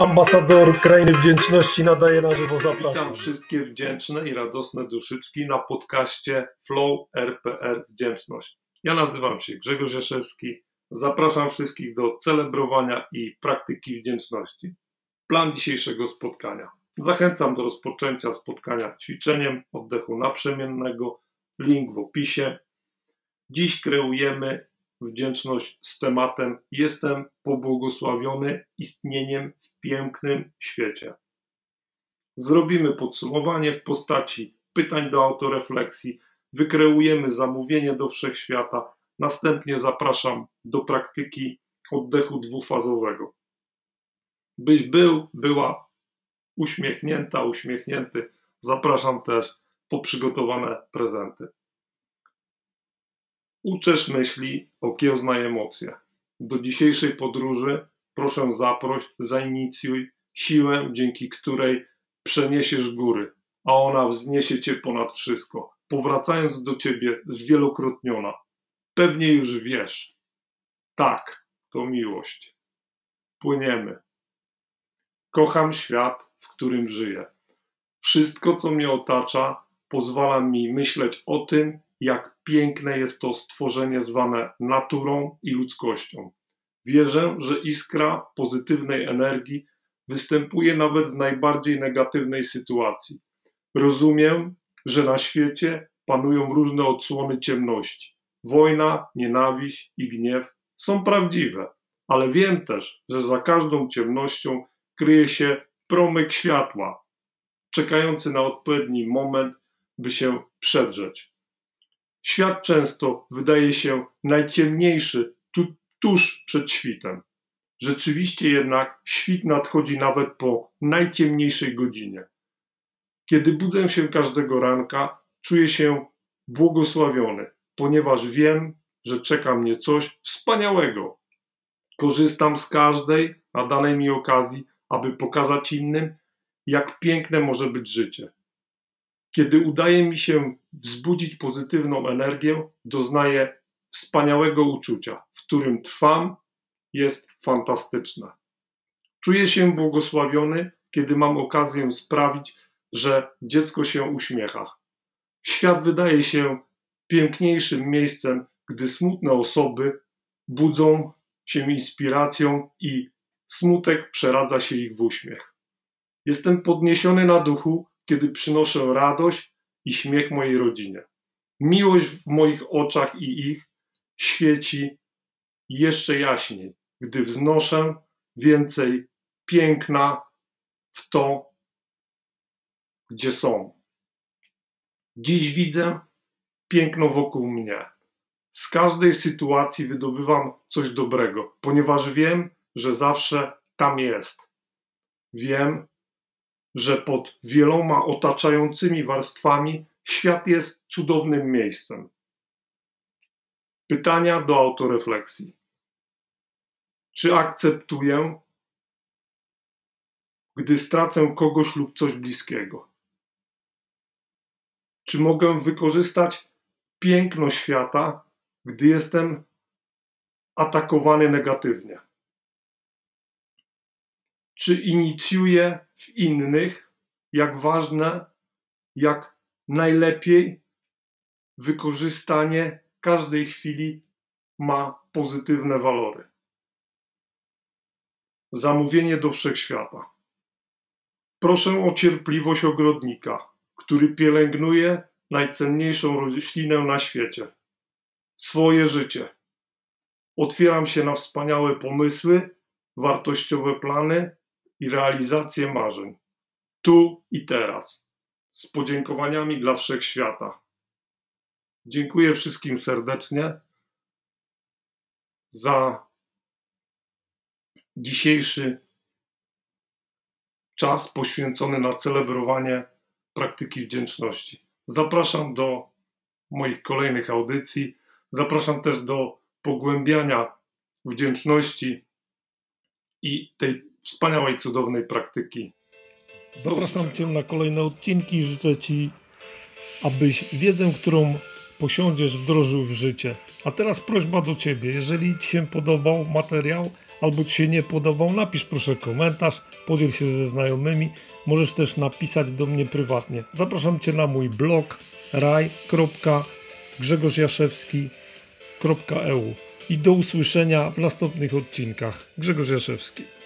Ambasador Krainy Wdzięczności nadaje na żywo, zapraszam. Witam wszystkie wdzięczne i radosne duszyczki na podcaście Flow RPR Wdzięczność. Ja nazywam się Grzegorz Jaszewski. Zapraszam wszystkich do celebrowania i praktyki wdzięczności. Plan dzisiejszego spotkania. Zachęcam do rozpoczęcia spotkania ćwiczeniem oddechu naprzemiennego. Link w opisie. Dziś kreujemy wdzięczność z tematem jestem pobłogosławiony istnieniem w pięknym świecie. Zrobimy podsumowanie w postaci pytań do autorefleksji, wykreujemy zamówienie do wszechświata, następnie zapraszam do praktyki oddechu dwufazowego. Byś był, była uśmiechnięta, uśmiechnięty, zapraszam też po przygotowane prezenty. Uczesz myśli, okiełznaj emocje. Do dzisiejszej podróży proszę zaproś, zainicjuj siłę, dzięki której przeniesiesz góry, a ona wzniesie Cię ponad wszystko, powracając do Ciebie zwielokrotniona. Pewnie już wiesz. Tak, to miłość. Płyniemy. Kocham świat, w którym żyję. Wszystko, co mnie otacza, pozwala mi myśleć o tym, jak piękne jest to stworzenie zwane naturą i ludzkością. Wierzę, że iskra pozytywnej energii występuje nawet w najbardziej negatywnej sytuacji. Rozumiem, że na świecie panują różne odsłony ciemności. Wojna, nienawiść i gniew są prawdziwe, ale wiem też, że za każdą ciemnością kryje się promyk światła, czekający na odpowiedni moment, by się przedrzeć. Świat często wydaje się najciemniejszy tuż przed świtem. Rzeczywiście jednak świt nadchodzi nawet po najciemniejszej godzinie. Kiedy budzę się każdego ranka, czuję się błogosławiony, ponieważ wiem, że czeka mnie coś wspaniałego. Korzystam z każdej nadanej mi okazji, aby pokazać innym, jak piękne może być życie. Kiedy udaje mi się wzbudzić pozytywną energię, doznaję wspaniałego uczucia, w którym trwam, jest fantastyczne. Czuję się błogosławiony, kiedy mam okazję sprawić, że dziecko się uśmiecha. Świat wydaje się piękniejszym miejscem, gdy smutne osoby budzą się inspiracją i smutek przeradza się ich w uśmiech. Jestem podniesiony na duchu, kiedy przynoszę radość i śmiech mojej rodzinie. Miłość w moich oczach i ich świeci jeszcze jaśniej, gdy wznoszę więcej piękna w to, gdzie są. Dziś widzę piękno wokół mnie. Z każdej sytuacji wydobywam coś dobrego, ponieważ wiem, że zawsze tam jest. Wiem, że pod wieloma otaczającymi warstwami świat jest cudownym miejscem. Pytania do autorefleksji. Czy akceptuję, gdy stracę kogoś lub coś bliskiego? Czy mogę wykorzystać piękno świata, gdy jestem atakowany negatywnie? Czy inicjuję w innych, jak ważne, jak najlepiej wykorzystanie każdej chwili ma pozytywne walory? Zamówienie do wszechświata. Proszę o cierpliwość ogrodnika, który pielęgnuje najcenniejszą roślinę na świecie, swoje życie. Otwieram się na wspaniałe pomysły, wartościowe plany i realizację marzeń. Tu i teraz. Z podziękowaniami dla wszechświata. Dziękuję wszystkim serdecznie za dzisiejszy czas poświęcony na celebrowanie praktyki wdzięczności. Zapraszam do moich kolejnych audycji. Zapraszam też do pogłębiania wdzięczności i tej wspaniałej, cudownej praktyki. Zapraszam Cię na kolejne odcinki i życzę Ci, abyś wiedzę, którą posiądziesz, wdrożył w życie. A teraz prośba do Ciebie. Jeżeli Ci się podobał materiał, albo Ci się nie podobał, napisz proszę komentarz, podziel się ze znajomymi, możesz też napisać do mnie prywatnie. Zapraszam Cię na mój blog raj.grzegorzjaszewski.eu i do usłyszenia w następnych odcinkach. Grzegorz Jaszewski.